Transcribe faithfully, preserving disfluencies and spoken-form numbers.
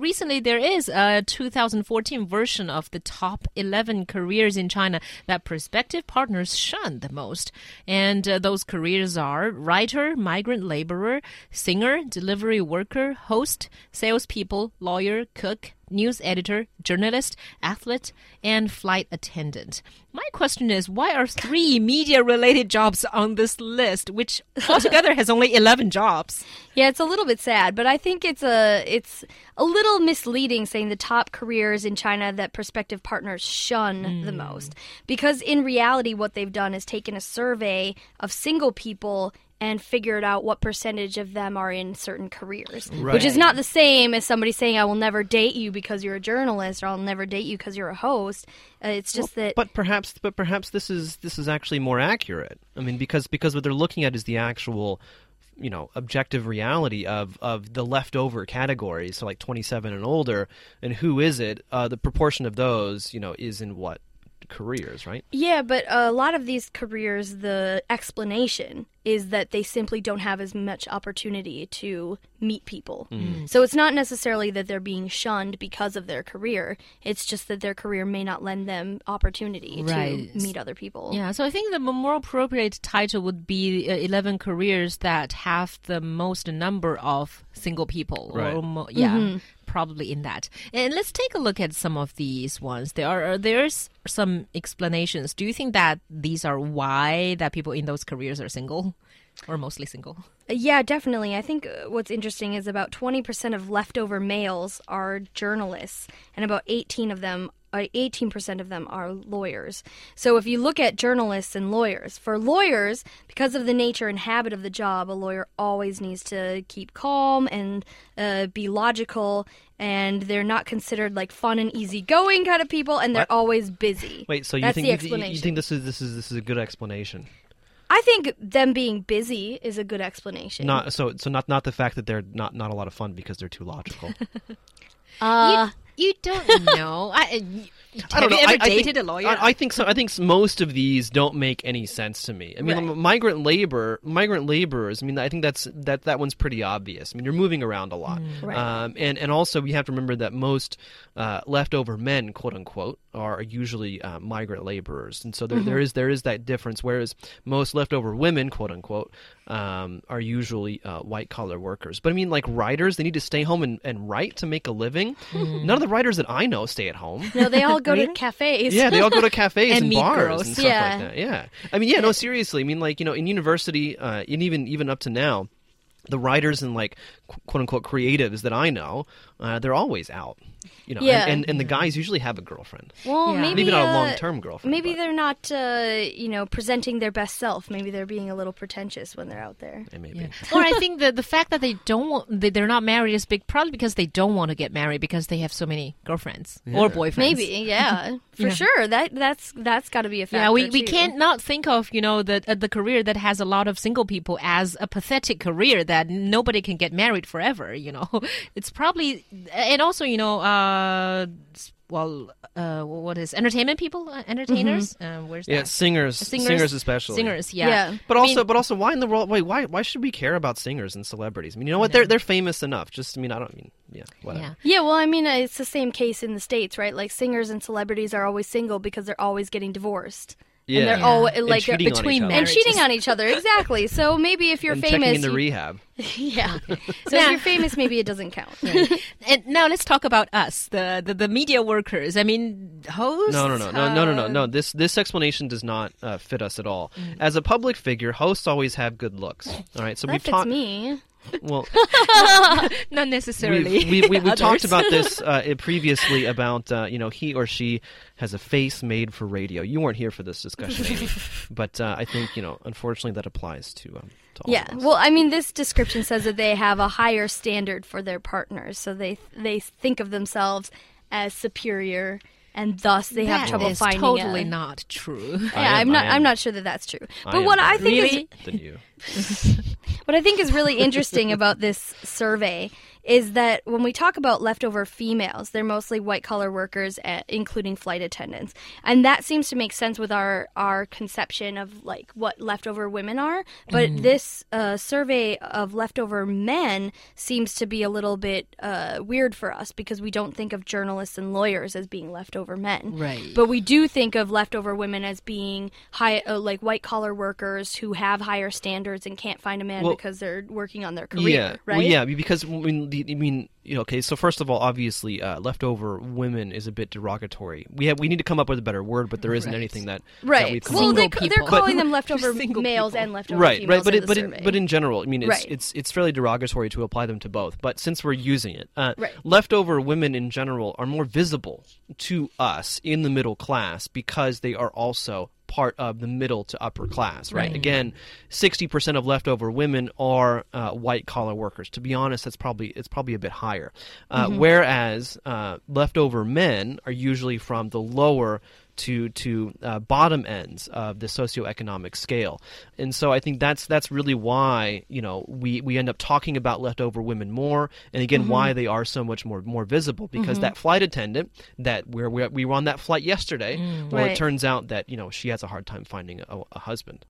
Recently, there is a twenty fourteen version of the top eleven careers in China that prospective partners shun the most. And uh, those careers are writer, migrant laborer, singer, delivery worker, host, salespeople, lawyer, cook, news editor, journalist, athlete, and flight attendant. My question is, why are three media-related jobs on this list, which altogether has only eleven jobs? Yeah, it's a little bit sad, but I think it's a it's a little misleading saying the top careers in China that prospective partners shun mm. the most, because in reality, what they've done is taken a survey of single people and figured out what percentage of them are in certain careers, right. which is not the same as somebody saying, I will never date you because you're a journalist, or I'll never date you because you're a host. Uh, it's just well, that... But perhaps but perhaps this is this is actually more accurate. I mean, because because what they're looking at is the actual, you know, objective reality of, of the leftover categories, so like twenty-seven and older, and who is it? Uh, the proportion of those, you know, is in what? Careers, right? Yeah, but a lot of these careers, the explanation is that they simply don't have as much opportunity to meet people. Mm. So it's not necessarily that they're being shunned because of their career. It's just that their career may not lend them opportunity right. to meet other people. Yeah, so I think the more appropriate title would be uh, eleven careers that have the most number of single people. Right. Or mo- yeah. Mm-hmm. Probably in that. And let's take a look at some of these ones. There are there's some explanations. Do you think that these are why that people in those careers are single or mostly single? Yeah, definitely. I think what's interesting is about twenty percent of leftover males are journalists, and about eighteen of them eighteen percent of them are lawyers. So if you look at journalists and lawyers, for lawyers, because of the nature and habit of the job, a lawyer always needs to keep calm and uh, be logical, and they're not considered like fun and easygoing kind of people, and they're what? always busy. Wait, so you That's think the explanation. You, you think this is this is this is a good explanation? I think them being busy is a good explanation. Not so so not not the fact that they're not not a lot of fun because they're too logical. uh you, You don't know. I, I don't have know. you ever I, dated I think, a lawyer? I, I think so. I think most of these don't make any sense to me. I mean, right. migrant labor, migrant laborers. I mean, I think that's that that one's pretty obvious. I mean, you're moving around a lot, mm, right. um, and and also we have to remember that most uh, leftover men, quote unquote, are usually uh, migrant laborers, and so there, mm-hmm. there is there is that difference. Whereas most leftover women, quote unquote, um, are usually uh, white collar workers. But I mean, like writers, they need to stay home and, and write to make a living. Mm. None of the writers that I know stay at home. No, they all go to cafes. Yeah, they all go to cafes and, and bars girls. and stuff yeah. like that. Yeah, I mean, yeah, no, seriously. I mean, like, you know, in university, uh, and even even up to now, the writers and like quote unquote creatives that I know, uh, they're always out. You know, yeah. and, and, and the guys usually have a girlfriend. Well, yeah. maybe, maybe not uh, a long-term girlfriend. Maybe but. they're not, uh, you know, presenting their best self. Maybe they're being a little pretentious when they're out there. It may yeah. be. Or I think that the fact that they don't want, that they're not married is big, probably because they don't want to get married because they have so many girlfriends yeah. or boyfriends. Maybe, yeah, for yeah. sure. That that's that's got to be a factor. Yeah, we we too. can't not think of you know the uh, the career that has a lot of single people as a pathetic career that nobody can get married forever. You know, it's probably and also you know. Uh, well, uh, what is entertainment people, uh, entertainers? Mm-hmm. Uh, where's that? Yeah, singers, singers, singers especially. Singers, yeah. yeah. But I also, mean, but also, why in the world? Wait, why? Why should we care about singers and celebrities? I mean, you know what? No. They're they're famous enough. Just, I mean, I don't I mean, yeah, whatever. Yeah. yeah, well, I mean, it's the same case in the States, right? Like singers and celebrities are always single because they're always getting divorced. Yeah, and they're yeah. all like and they're between and cheating on each other. Exactly. So maybe if you're and famous, checking into you, rehab. Yeah. So now, if you're famous, maybe it doesn't count. Right. And now let's talk about us, the, the the media workers. I mean, hosts. No, no, no, no, uh... no, no, no, no. This this explanation does not uh, fit us at all. Mm. As a public figure, hosts always have good looks. All right. So that we've fits ta- me. Well, not necessarily. We we we talked about this uh, previously about uh, you know he or she has a face made for radio. You weren't here for this discussion, Amy, but uh, I think you know unfortunately that applies to. Um, Yeah, well, I mean, this description says that they have a higher standard for their partners, so they they think of themselves as superior, and thus they that have trouble finding it. That is totally not true. Yeah, am, I'm not. I'm not sure that that's true. But I what I think really? is. Than you. What I think is really interesting about this survey is that when we talk about leftover females, they're mostly white-collar workers, at, including flight attendants. And that seems to make sense with our, our conception of, like, what leftover women are. But mm. this uh, survey of leftover men seems to be a little bit uh, weird for us because we don't think of journalists and lawyers as being leftover men. Right. But we do think of leftover women as being, high, uh, like, white-collar workers who have higher standards and can't find a man well, because they're working on their career, yeah. right? Well, yeah, because when the I mean, you know, okay, so first of all, obviously, uh, leftover women is a bit derogatory. We have we need to come up with a better word, but there isn't right. anything that, right. that we've come well, up with. Well, they're calling but, them leftover males people. and leftover right, females right, but in it, but in, but in general, I mean, it's, right. it's, it's it's fairly derogatory to apply them to both. But since we're using it, uh, right. leftover women in general are more visible to us in the middle class because they are also part of the middle to upper class, right? right. Again, sixty percent of leftover women are uh, white-collar workers. To be honest, that's probably it's probably a bit higher. Uh, mm-hmm. Whereas uh, leftover men are usually from the lower to to uh, bottom ends of the socioeconomic scale. And so I think that's that's really why, you know, we, we end up talking about leftover women more, and again, mm-hmm. why they are so much more more visible, because mm-hmm. that flight attendant that we're, we were on that flight yesterday, mm. well, right. it turns out that, you know, she has a hard time finding a, a husband.